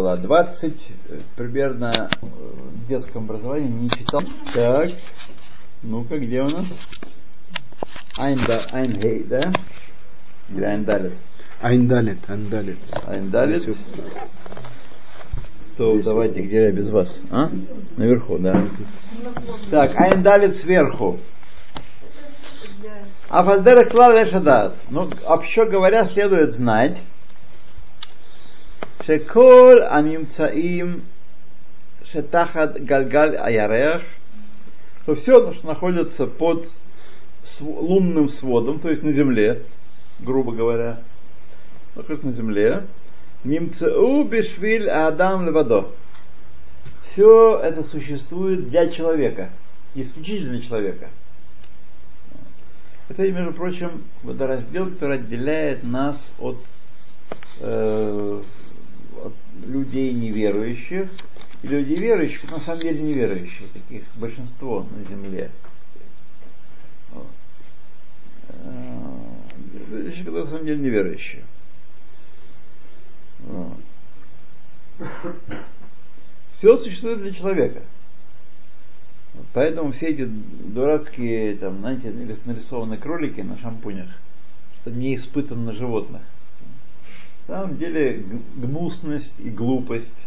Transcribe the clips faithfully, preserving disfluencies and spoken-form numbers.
была двадцать, примерно в детском образовании не читал. Так, ну-ка, где у нас? Айндалет, да? Или Айндалет? Айндалет, Айндалет. Айндалет. То давайте, где я без вас? А? Наверху, да. Так, Айндалет сверху. Афадера клал решадат. Ну, вообще говоря, следует знать, Шеколь Анимцаим Шетахад Гальгаль Аярех, что все, что находится под лунным сводом, то есть на земле, грубо говоря, находится на земле, Нимцеу Бешвиль Адам Левадо. Все это существует для человека, исключительно для человека. Это, между прочим, водораздел, который отделяет нас от, э, от людей неверующих. И людей верующих, на самом деле неверующие, таких большинство на земле. Верующие, которые на самом деле неверующие. Все существует для человека. Поэтому все эти дурацкие, там, знаете, нарисованные кролики на шампунях, что не испытано на животных. На самом деле гнусность и глупость.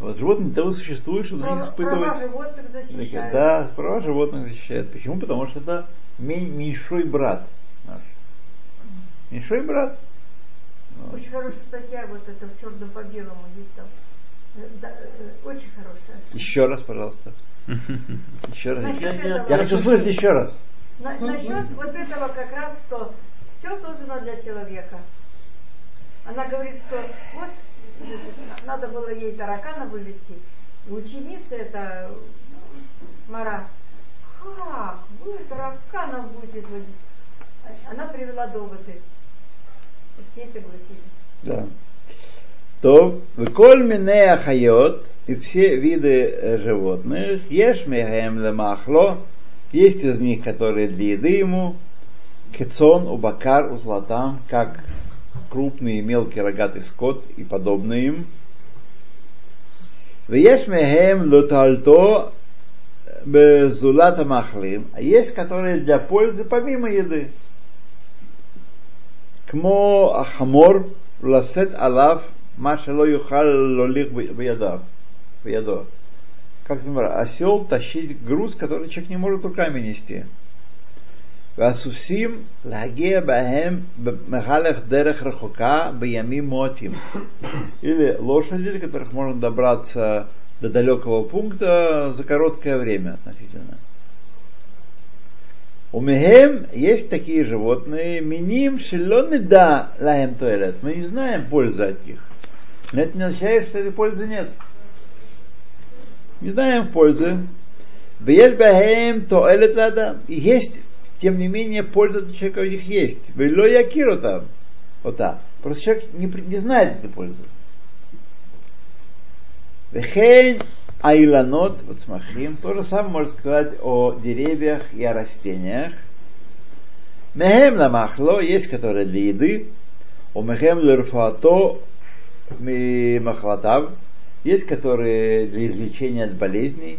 Вот, животные того существуют, чтобы права, их испытывать. Права животных защищают. Да, права животных защищают. Почему? Потому что это меньшой брат наш. Меньшой брат. Очень вот. Хорошая статья, вот это в черном по белому есть там. Да, очень хорошая. Еще раз, пожалуйста. Еще раз. Я хочу слышать еще раз. На, насчет вот этого как раз, что все создано для человека. Она говорит, что вот надо было ей таракана вывести. И ученица это Мара. Как? Вы таракана будете выводить? Она привела доводы. И с ней согласились. Да. То коль минея хайот, и все виды животных, ешь мегаем лемахло, есть из них, которые для еды ему, кецон, убакар, узлатам, как крупный и мелкий рогатый скот и подобные им. Ешь мегаем лотальто безулата махлим, а есть, которые для пользы помимо еды. Кмо ахамор ласет алав Машело юхал лолих бьядо. Как, например, осел тащить груз, который человек не может руками нести. Васусим лагея бахем мехалех дерех рахука бьями мотим. Или лошади, до которых можно добраться до далекого пункта за короткое время относительно. У мехем есть такие животные, миним шелоны да лахем туэлет. Мы не знаем пользы от них. Но это не означает, что этой пользы нет. Не знаем пользы. И есть, тем не менее, польза для человека у них есть. Просто человек не, не знает этой пользы. То же самое можно сказать о деревьях и о растениях. Есть, которые для еды. Есть, которые для излечения от болезней.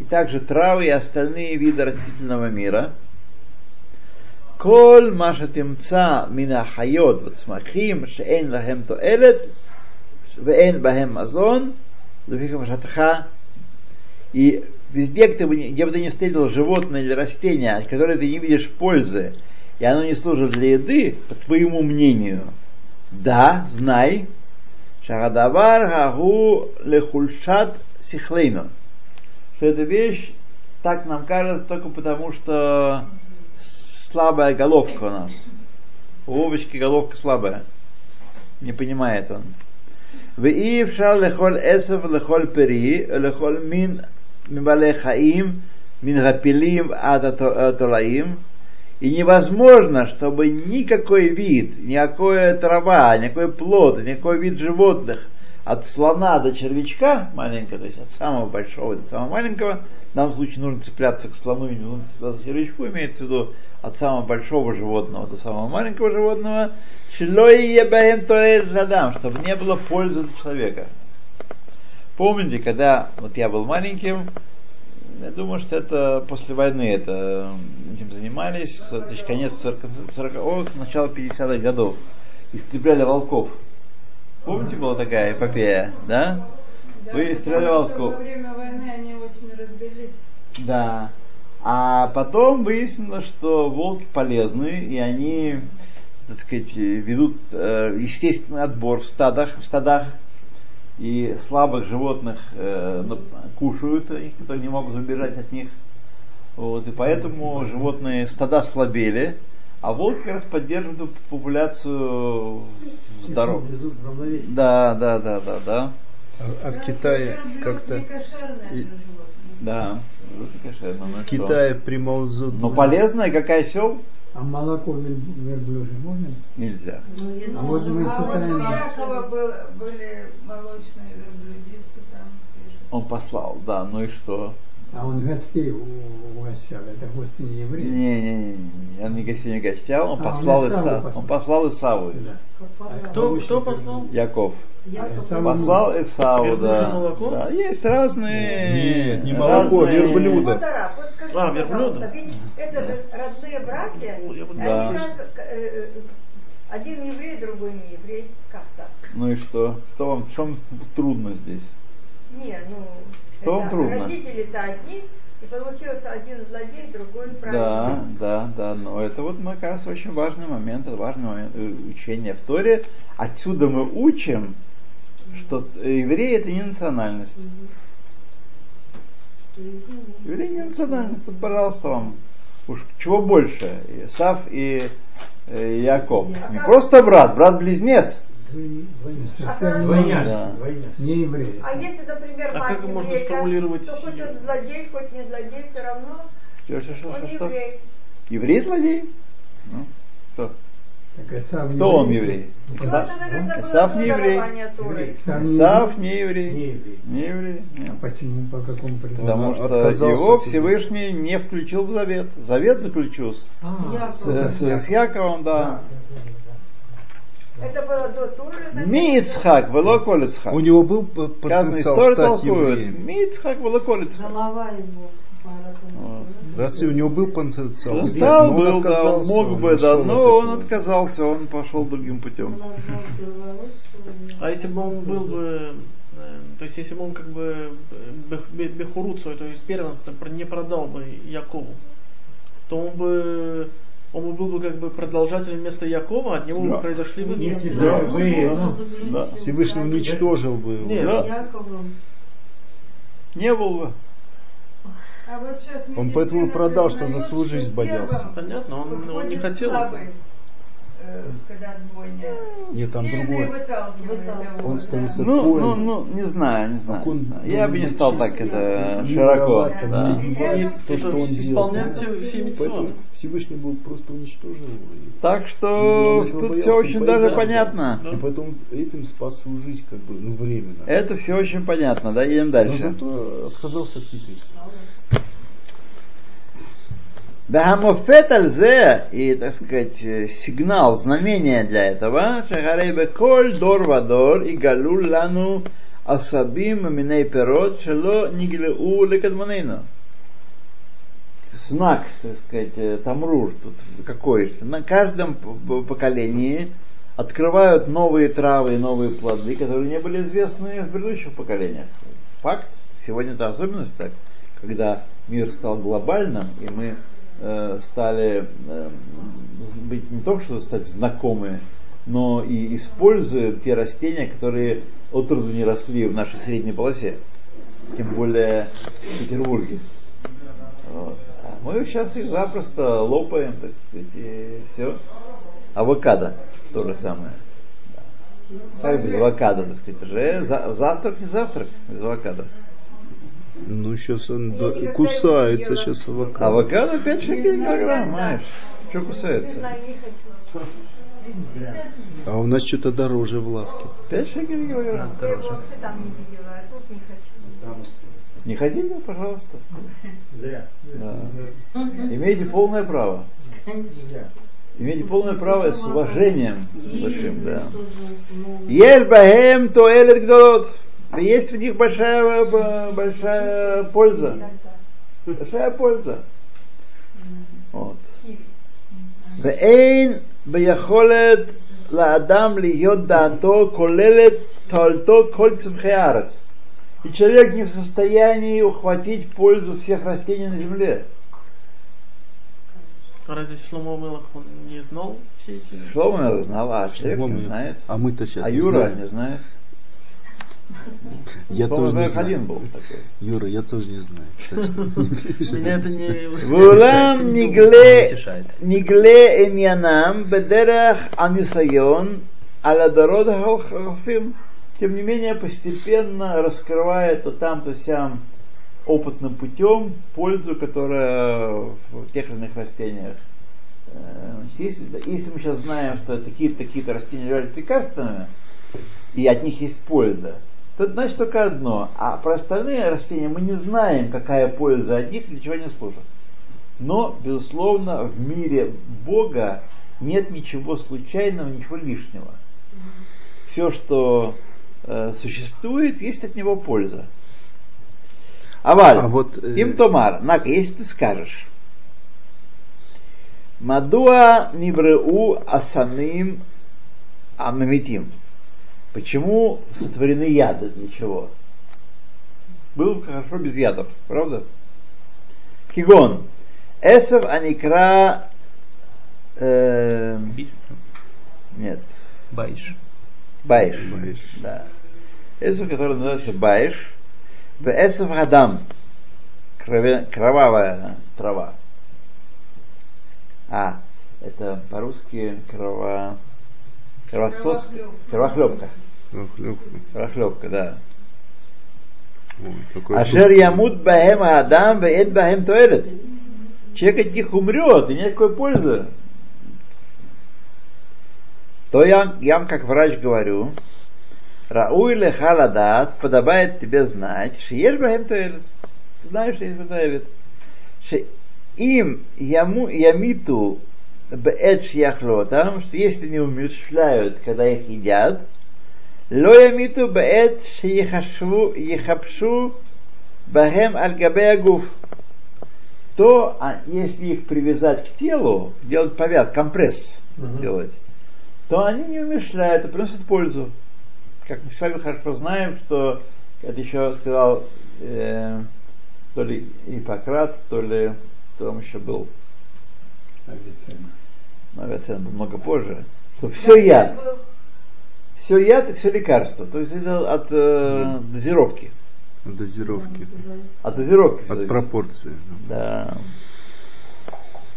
И также травы и остальные виды растительного мира. И везде, где бы ты не встретил животное или растение, от которого ты не видишь пользы, и оно не служит для еды, по твоему мнению, да, знай, шагадавар гагу лехульшат сихлейну, что эта вещь, так нам кажется, только потому, что слабая головка у нас. У Вовочки головка слабая. Не понимает он. Виившал лехоль эсов лехоль пери лехоль мин мибалехаим мин гапилим атолаим. И невозможно, чтобы никакой вид, никакая трава, никакой плод, никакой вид животных от слона до червячка маленького, то есть от самого большого до самого маленького, в данном случае нужно цепляться к слону и не нужно цепляться к червячку, имеется в виду от самого большого животного до самого маленького животного, чтобы не было пользы для человека. Помните, когда вот я был маленьким, я думаю, что это после войны это, этим занимались, конец сороковых, начало пятидесятых годов, истребляли волков. Помните, была такая эпопея, да? Да. Вы стреляли волков. Во время войны они очень разбежались. Да. А потом выяснилось, что волки полезны, и они, так сказать, ведут э, естественный отбор в стадах, в стадах, и слабых животных э, кушают, их, которые не могут убежать от них. Вот, и поэтому животные стада слабели. А волки как раз поддерживают популяцию здоровых. Да, да, да, да, да. А, а в Китае как-то... Да, в Китае примолзут. Но полезная какая сел? А молоко верблюжье можно? Нельзя. Ну, я думаю, а может быть, а вот у Якова были молочные верблюдицы там. Он послал, да, ну и что? А он гостей угощал, это гости не евреи? Не, не, не, он не гостей не гостял, он, а, послал, он, Исав, послал. он послал Исаву. Да. А кто, кто послал? Яков. Яков. Послал Исаву, да. да. Есть разные... Нет, не молоко, разные... верблюда. Фотора, вот скажи, а, верблюда? Ведь это же родные братья, да. Они нас, э, один еврей, другой не еврей, как так? Ну и что? Что вам, в чем трудно здесь? Не, ну... Что вам трудно? Родители-то одни, и получился один злодей, другой правильный. Да, да, да, но это вот, мне кажется, очень важный момент, это важный момент учения в Торе. Отсюда мы учим, что евреи — это не национальность. Евреи — не национальность, пожалуйста, вам. Уж чего больше, Исав и Яков. Не просто брат, брат-близнец. Двойняшки. Да. Не евреи. А если, например, а как можно стимулировать? То хоть он злодей, хоть не злодей, все равно что, что, что, он что, еврей. Еврей злодей? Ну, что? Исав кто он еврей? Исав не еврей. Исав не еврей. Не еврей. А почему, по какому причину? Потому что его Всевышний не включил в завет. Завет заключил с, с, с Яковом, да. Это было до Торы. Мицхак, велоколь Ицхак. У него был потенциал стать евреем. Мицхак, велоколь Ицхак. Голова его. Вот. Разве у него был потенциал? Он стал, был, он да, он мог бы, да, но он отказался, он пошел другим путем. А если бы он был бы, то есть если бы он как бы бехуруцу, то есть первенство не продал бы Якову, то он бы... Он был бы как бы продолжателем вместо Якова, от него да. бы произошли бы... Если бы да, да, да. да. Всевышний уничтожил бы его. Нет, да. Яковом. Не был бы. А вот сейчас он поэтому продал, что за свою жизнь боялся. Понятно, он, он не хотел. Слабый, э, когда двойня. Нет, там другое. Он что, высоко? Ну, ну, ну, не знаю, не знаю. Он, Я он бы не стал чистый, так это широко. Да. То, что он исполняет все митцвот. Всевышний был просто уничтожен. Так что ну, тут все очень даже да, понятно. Да. И потом этим спас свою жизнь как бы, ну, временно. Это все очень понятно, да, едем дальше. Но зато отказался кипеть. Да, Амофетальзе, и, так сказать, сигнал, знамение для этого, Шахарейбе коль дор вадор и галю лану асабим миней перот шело нигилеу лекадманейну. Знак, так сказать, тамрур тут какой, что на каждом поколении открывают новые травы и новые плоды, которые не были известны в предыдущих поколениях. Факт, сегодня это особенность так, когда мир стал глобальным, и мы стали быть не только что стать знакомы, но и используют те растения, которые отроду не росли в нашей средней полосе, тем более в Петербурге. Вот. А мы сейчас их запросто лопаем, так сказать, и все. Авокадо то же самое. Как без авокадо, так сказать, уже за, завтрак не завтрак без авокадо. Ну, сейчас он до... кусается, сейчас авокадо. Авокадо пять шекелей килограмм, знаешь. Что кусается? А у нас что-то дороже в лавке. Пять шекелей, говорю. У нас дороже. Не ходили, пожалуйста. Зря. Да. Имеете полное право. Имеете полное право с уважением. Большим, да. Ельбаем то элет гдолот. Есть в них большая, большая польза. Большая польза. Вот. Вейн бияхолет лаадам лиот даато колелет толто кольцем хеарец. И человек не в состоянии ухватить пользу всех растений на земле. Разве Шломо Мелах он не знал все эти? Шломо Мелах знал, а человек не знает. А мы-то сейчас. А Юра не знает. Я тоже не знаю. Был такой. Юра, я тоже не знаю. Меня это не... Вулам нигле иньянам бедерах анисайон аладород хафим. Тем не менее, постепенно раскрывая то там, то сям опытным путем пользу, которая в тех или иных растениях. Если, если мы сейчас знаем, что такие-то, такие-то растения являются лекарственными, и от них есть польза, то это значит только одно. А про остальные растения мы не знаем, какая польза от них, для чего они служат. Но, безусловно, в мире Бога нет ничего случайного, ничего лишнего. Все, что э, существует, есть от него польза. Аваль, а вот, э... им томар, нак, если ты скажешь. Мадуа нибреу асаним амамитим. Почему сотворены яды? Для чего? Было бы хорошо без ядов, правда? Кигон. Эсов аникра... Э, нет. Байш. Байш. Байш. Да. Эсов, который называется Байш. Эсов Адам. Кровавая трава. А, это по-русски крова... Кровосос... Кровохлебка. Кровохлебка, да. Ашер ямут баэм адам баэд баэм тоэлет. Человек от них умрет, и нет никакой пользы. То я, я вам как врач говорю, рауй леха ладат, подобает тебе знать, шеешь баэм тоэлет. Знаешь, что есть тоэлет. Ше им яму ямиту бээдж яхло, там, что если не умерщвляют, когда их едят, лоямиту бээдж яхашву яхапшу багэм альгабеягуф, то а если их привязать к телу, делать повяз, компресс uh-huh. делать, то они не умерщвляют, а приносят пользу. Как мы с вами хорошо знаем, что это еще сказал э, то ли Гиппократ, то ли кто там еще был. Авиценна много позже, что все яд, все яд и все лекарство, то есть это от э, дозировки. От дозировки. От дозировки. От пропорции. Да.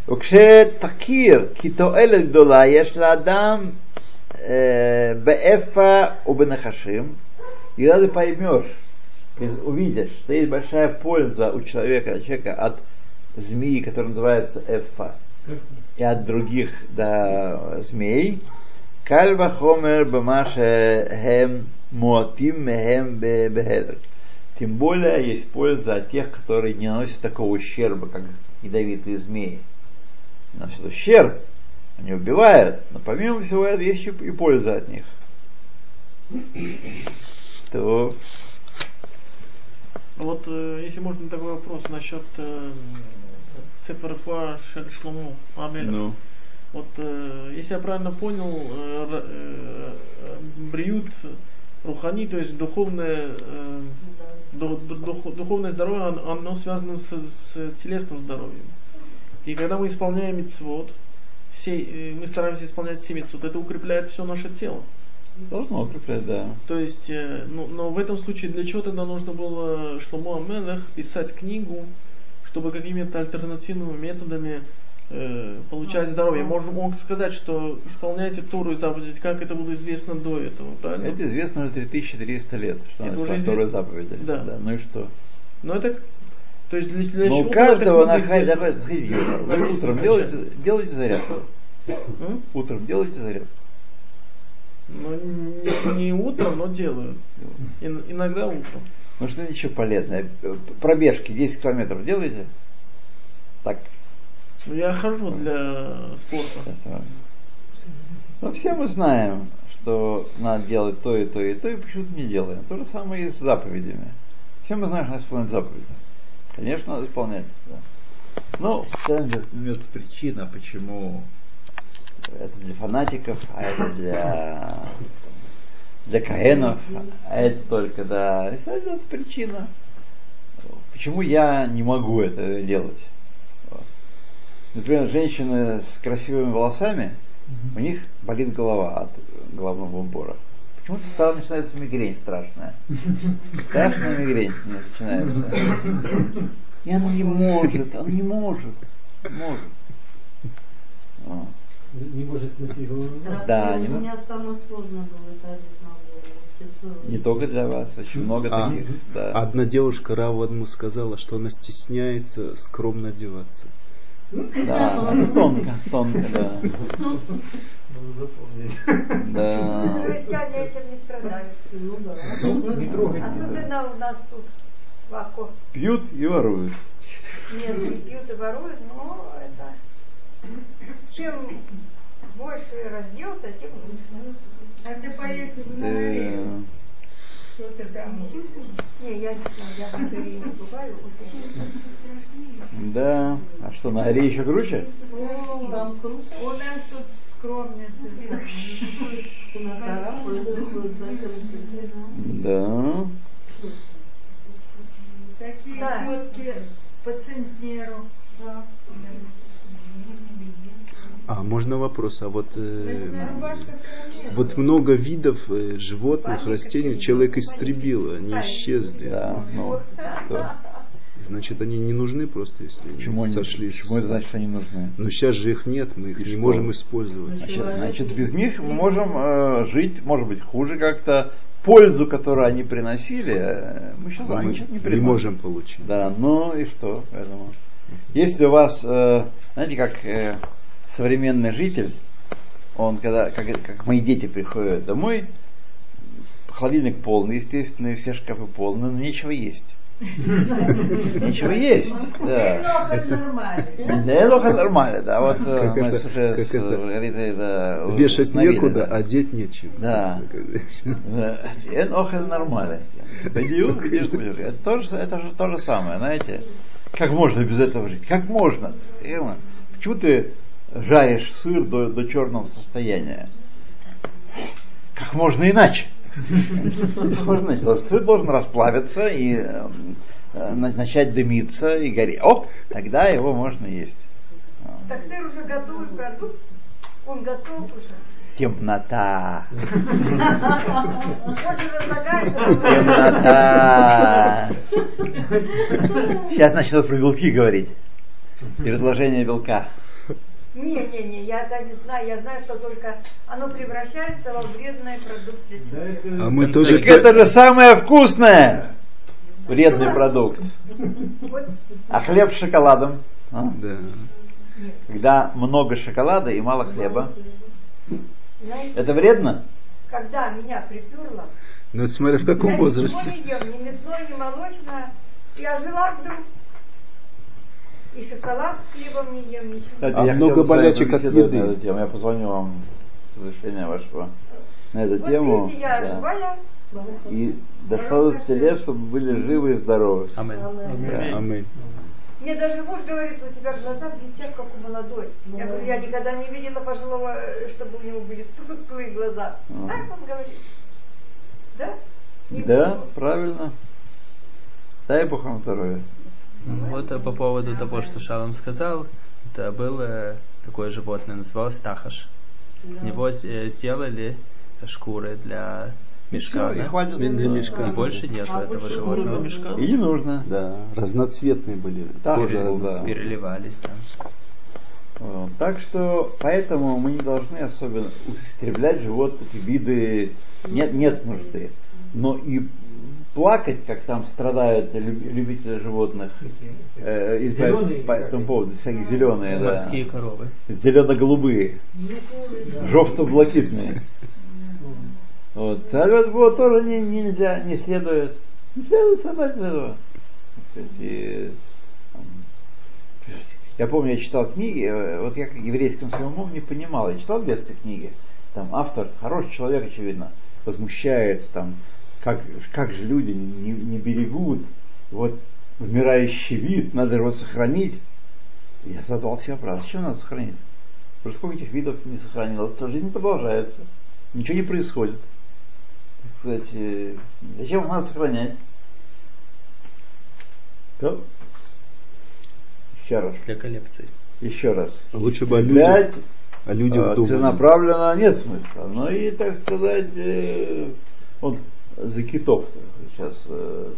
Укше такир китоэлет гдола ешла адам беэфа убенахашим, и когда ты поймешь, увидишь, что есть большая польза у человека, от человека от змеи, которая называется эфа, и от других да, змей. Кальва хомер бамаше хем муатим мехем бехелер. Тем более есть польза от тех, которые не наносят такого ущерба, как ядовитые змеи. Наносят ущерб, они убивают, но помимо всего этого есть и польза от них. То... Вот, если можно, такой вопрос насчет... Циферфа Шельшлому Амель. No. Вот, э, если я правильно понял, э, э, бриют рухани, то есть духовное, э, дух, дух, духовное здоровье, оно, оно связано с, с телесным здоровьем. И когда мы исполняем мицвот, все, мы стараемся исполнять все мицвот, это укрепляет все наше тело. Должно укреплять, да. То есть, э, ну, но в этом случае для чего тогда нужно было Шломо Амелех писать книгу, чтобы какими-то альтернативными методами э, получать здоровье. Можно мог сказать, что исполняйте Тору и заповеди, как это было известно до этого, правильно? Это известно уже три тысячи триста лет, что это уже Тору и заповеди. Да. Да. Ну и что? Ну это... То есть для, для Но чего... Но у каждого... Находит, заповедь, утром делайте, делайте зарядку. Утром делаете зарядку? Ну, не, не утром, но делаю. И, иногда утром. Ну, что еще полезное? Пробежки десять километров делаете? Так. Ну, я хожу для спорта. Ну, все мы знаем, что надо делать то и то и то, и почему-то не делаем. То же самое и с заповедями. Все мы знаем, что надо исполнять заповеди. Конечно, надо исполнять. Да. Но это причина, почему это для фанатиков, а это для, для каэнов, а это только, да, это причина, почему я не могу это делать. Например, женщины с красивыми волосами, у них болит голова от головного убора. Почему-то сразу начинается мигрень страшная. Страшная мигрень начинается. И она не может, она не может. Может. О. Не может найти голову. Да, не у меня может. Самое сложное было это одежда. Не только для вас, очень много а, таких. Да. Одна девушка Раву одному сказала, что она стесняется скромно одеваться. Да, тонко, тонко, да. Да. Израильтяне этим не страдают. Ну да. Не трогайте. Особенно у нас тут лохов. Пьют и воруют. Нет, не пьют и воруют, но это... Чем больше разделся, тем лучше. А ты поехали на Марию. Что ты там? Не, я не знаю, я на Марии не бываю. Да, а что, на Марии еще круче? О, там круче. У нас тут скромница. У нас арабы. Да. Такие фотки по центнеру. Да. А, можно вопрос? А вот, э, вот много видов э, животных, растений человек истребил, они исчезли. Да, ну, да. Значит, они не нужны просто, если почему сошли. Почему это значит, что они нужны? Но сейчас же их нет, мы их и не что? можем использовать. Значит, значит, без них мы можем э, жить, может быть, хуже как-то. Пользу, которую они приносили, мы сейчас, а мы сейчас не, не можем получить. Да, ну и что? Поэтому. Если у вас, э, знаете, как... Э, современный житель, он когда, как, как мои дети приходят домой, холодильник полный, естественно, все шкафы полны, но нечего есть. Нечего есть. Элоха нормально. Да, вот мы уже с Ритой... Вешать некуда, одеть нечего. Да. Элоха нормально. Это же то же самое, знаете. Как можно без этого жить? Как можно? Почему ты жаришь сыр до, до черного состояния? Как можно иначе? Сыр должен расплавиться и начать дымиться и гореть. О, тогда его можно есть. Так сыр уже готовый продукт, он готов уже. Темнота. Темнота. Сейчас начнут про белки говорить и разложение белка. Не-не-не, я это не знаю. Я знаю, что только оно превращается во вредный продукт для человека. А мы тоже... Это же самое вкусное! Вредный продукт. А хлеб с шоколадом? А? Да. Когда много шоколада и мало хлеба. Знаете, это вредно? Когда меня приперло... Ну, это смотря в каком я возрасте. Я ничего не ем, ни мясное, ни молочное. Я жила вдруг. И шоколад с хлебом не ем, ничего. Кстати, а много болячек от еды. На эту тему. Я позвоню вам с разрешения вашего на эту вот тему. Видите, я да. И до шестидесяти лет, чтобы были живы и здоровы. Аминь. Да. Аминь. Мне даже муж говорит, у тебя глаза блестят, как у молодой. Ну, я говорю, я никогда не видела пожилого, чтобы у него были тусклые глаза. А. Так он говорит. Да? Не да, было. Правильно. Дай Бог вам здоровья. Вот по поводу того, что Шалом сказал, это было такое животное, называлось тахаш. С него сделали шкуры для мешка. И, да? Хватит для, для мешка. И больше нет а этого животного мешка. И не нужно. Да. Разноцветные были. Тоже да. Переливались. Да. Так что, поэтому мы не должны особенно устреблять животных в виды, нет, нет нужды. Но и плакать, как там страдают любители животных, э, и зеленые, по, по этому поводу, всякие зеленые, да. Морские коровы. Зелено-голубые, жовто-блакитные. Вот. А вот тоже не, нельзя, не следует. Не следует создать этого. Кстати, я помню, я читал книги, вот я к еврейскому своему уму не понимал, я читал две книги, там автор, хороший человек, очевидно, возмущается, там, как, как же люди не, не берегут, вот, умирающий вид, надо его сохранить. Я задал себе вопрос, зачем надо сохранить? Потому что сколько этих видов не сохранилось, то жизнь продолжается, ничего не происходит. Кстати, зачем их надо сохранять? То? Еще раз. Для коллекции. Еще раз. Лучше бы о людях, о людях думали. Целенаправленно нет смысла. Ну и, так сказать, э, вот за китов сейчас, э,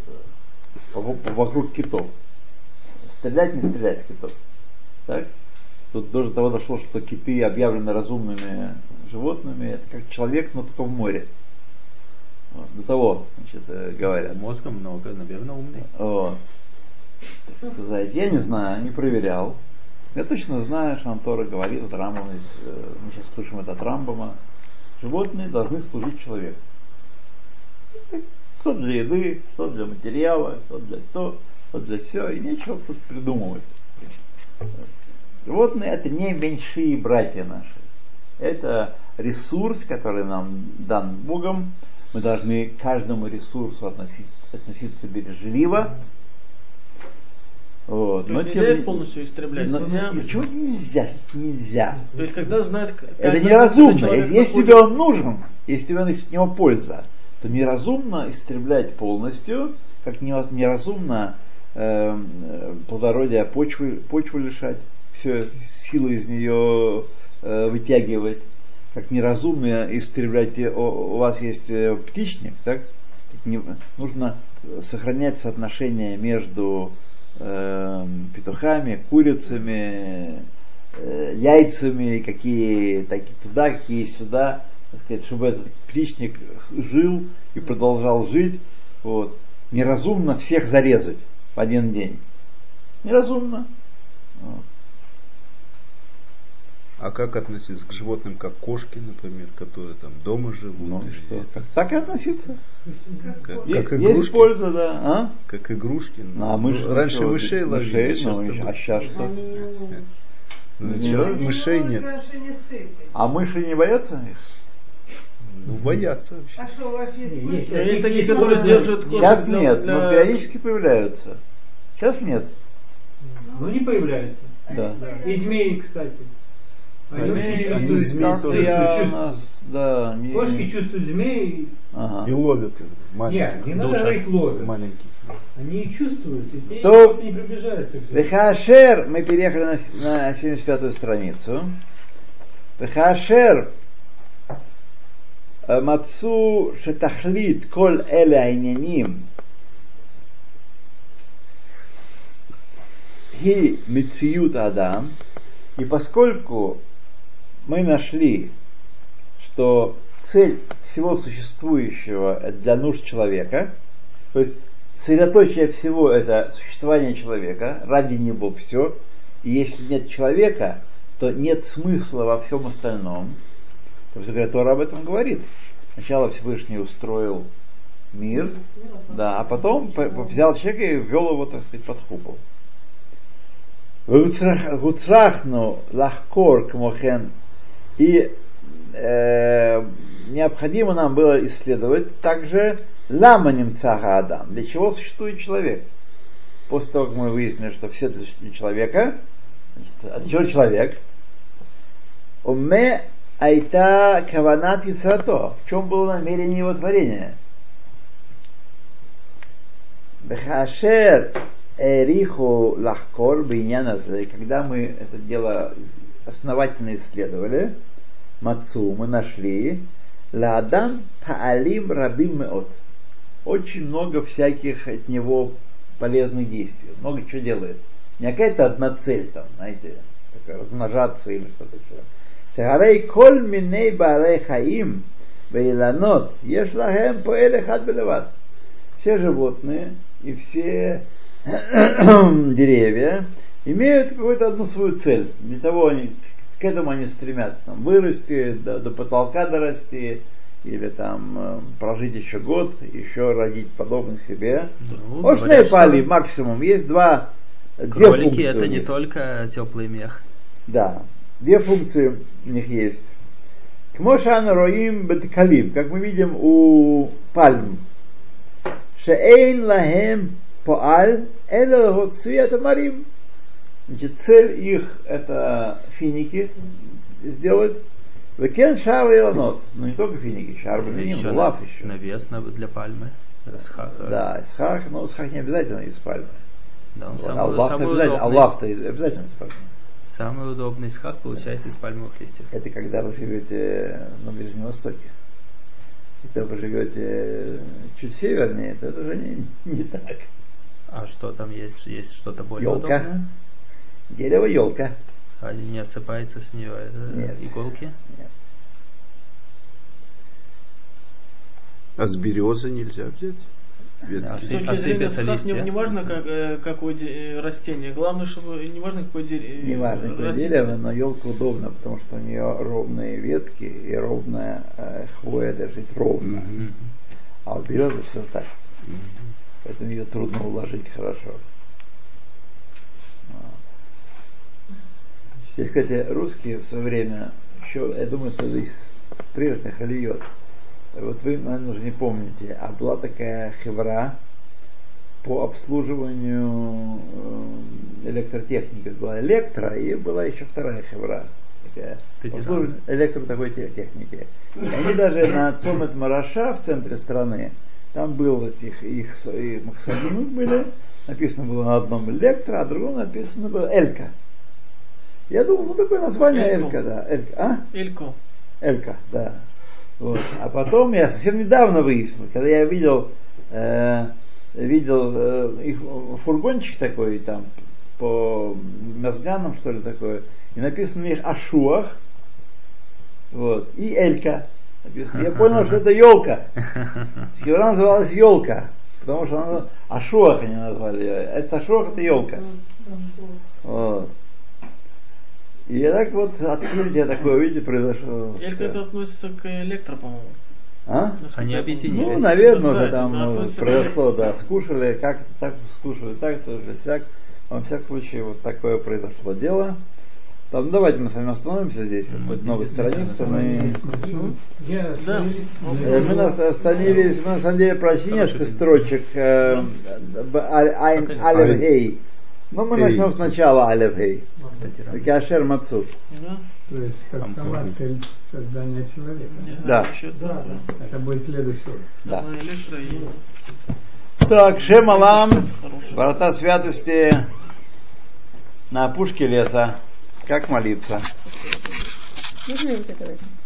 вокруг китов. Стрелять, не стрелять с китов. Так? Тут до того дошло, что киты объявлены разумными животными. Это как человек, но только в море. Вот. До того, значит, говорят. Мозга много, наверное, умный. Вот. Так сказать, я не знаю, не проверял. Я точно знаю, что Тора говорит, вот Рамбам, мы сейчас слышим это от Рамбама, животные должны служить человеку. Кто для еды, кто для материала, кто для то, кто для все, и нечего тут придумывать. Животные — это не меньшие братья наши. Это ресурс, который нам дан Богом. Мы должны к каждому ресурсу относить, относиться бережливо. Вот. Но нельзя тем... полностью истреблять. Но, нельзя... Почему нельзя? Нельзя. То есть, когда знает, это неразумно. Если находит... тебе он нужен, если тебе с него польза, то неразумно истреблять полностью, как неразумно э, плодородие почвы, почву лишать, все силы из нее э, вытягивать, как неразумно истреблять. У вас есть птичник, так? Не... Нужно сохранять соотношение между петухами, курицами, яйцами, какие такие туда, какие сюда, так сказать, чтобы этот птичник жил и продолжал жить. Вот. Неразумно всех зарезать в один день. Неразумно. Вот. А как относиться к животным, как кошки, например, которые там дома живут? Ну, что? Как, так и относиться. Как, как игрушки. Есть польза, да. А? Как игрушки. Ну, а мыши, ну, раньше что, мышей ложили. Сейчас ну, а сейчас что? Ну, сейчас мышей нет. А мыши не боятся их? Ну, боятся вообще. А что у вас есть мыши? Они такие, которые держат кожу. Сейчас нет, для... но периодически появляются. Сейчас нет. Ну, не появляются. Да. И змеи, кстати. Они, они змеи тоже чувствуют. Нас, да, не, кошки не... чувствуют змеи ага. и ловят их. Нет, не надо их ловить. Маленькие. Они их чувствуют, и те то... не приближаются. Вехашер, мы переехали на, на семьдесят пятую страницу. Вехашер Мацу Шетахлит Коль Эле Айняним Хи Мециют Адам. И поскольку мы нашли, что цель всего существующего для нужд человека, то есть средоточие всего это существование человека, ради него все, и если нет человека, то нет смысла во всем остальном. Тора об этом говорит. Сначала Всевышний устроил мир, да, а потом взял человека и ввел его, так сказать, под купол. Гуцрахну лахкор кмохен. И э, необходимо нам было исследовать также ламаним цага адам. Для чего существует человек? После того, как мы выяснили, что все для человека, значит, от чего человек? Уме айта каванат яцрато. В чем было намерение его творения? Бехашер Эриху лахкор бейняназле. Когда мы это дело основательно исследовали, мацу мы нашли лаадан паалим рабим меот. Очень много всяких от него полезных действий. Много чего делает. Не какая-то одна цель там, знаете, размножаться или что-то еще. שהרי כל מיני בעלי חיים ואילנות יש להם פועל אחד בלבד. Все животные и все деревья имеют какую-то одну свою цель. Для того они, к этому они стремятся. Там, вырасти, до, до потолка дорасти, или там прожить еще год, еще родить подобных себе. Ну, овощные пали максимум. Есть два. Кролики это не только теплый мех. Да. Две функции у них есть. Кмошан роим беткалим, как мы видим у пальм. Шеэйн лахэм поаль элэ гоцвета марим. Значит, цель их это финики сделать. Векен шар и ланот. Ну не только финики, шар, блин, лав еще. Навес для пальмы. Да, исхак, но исхак не обязательно из пальмы. Да, он самый, Аллах самый обязательно, Аллах-то обязательно из пальмы. Самый удобный схак получается из пальмовых листьев. Это когда вы живете на Ближнем Востоке. Когда вы живете чуть севернее, это уже не, не так. А что там есть? Есть что-то более елка. Удобное? Дерево елка. А не осыпается с нее это иголки? Нет. А с березы нельзя взять? А с точки зрения схак не, не важно как, какое де- растение, главное, чтобы не важно какое дерево. Не важно какое дерево, но елка удобна, потому что у нее ровные ветки и ровная э, хвоя держит ровно, mm-hmm. а у березы все так, mm-hmm. поэтому ее трудно уложить хорошо. Вот. И, кстати, русские в свое время, еще, я думаю, это из прежних алиот. Вот вы, наверное, уже не помните, а была такая хевра по обслуживанию электротехники. Была электро, и была еще вторая хевра. Такая, обслуживание электро такой техники. И они даже на Цомет Мараша в центре страны, там был этих, их магазины были, написано было на одном электро, а другом написано было элька. Я думал, ну такое название элька, да. Элька, а? Элько. Элька, да. Вот. А потом я совсем недавно выяснил, когда я видел, э, видел э, их фургончик такой там по мозганам что ли такое, и написано на них Ашуах, вот, и Элька. Написано. Я понял, что это елка. Хевра называлась елка, потому что она Ашуах они назвали. Это Ашуах, это елка. Вот. И я так вот открытие такое, видите, произошло. Элька это относится к электро, по-моему. А? Они объединились. Ну, наверное, да, уже там произошло, да. Скушали, как-то так, скушали так, то же всяк. Во всяком случае, вот такое произошло дело. Там, давайте мы с вами остановимся здесь. Хоть новой странице мы... Да. Мы остановились, мы на самом деле прочли несколько строчек Алеф Гей. Ну, мы Эй. начнем сначала Алеф Гей. Так Ашер Мацут. То есть, как сама цель создания человека. Да. Да. Это будет следующее. Да. Так, Шем Алам, врата святости на опушке леса. Как молиться? Можно его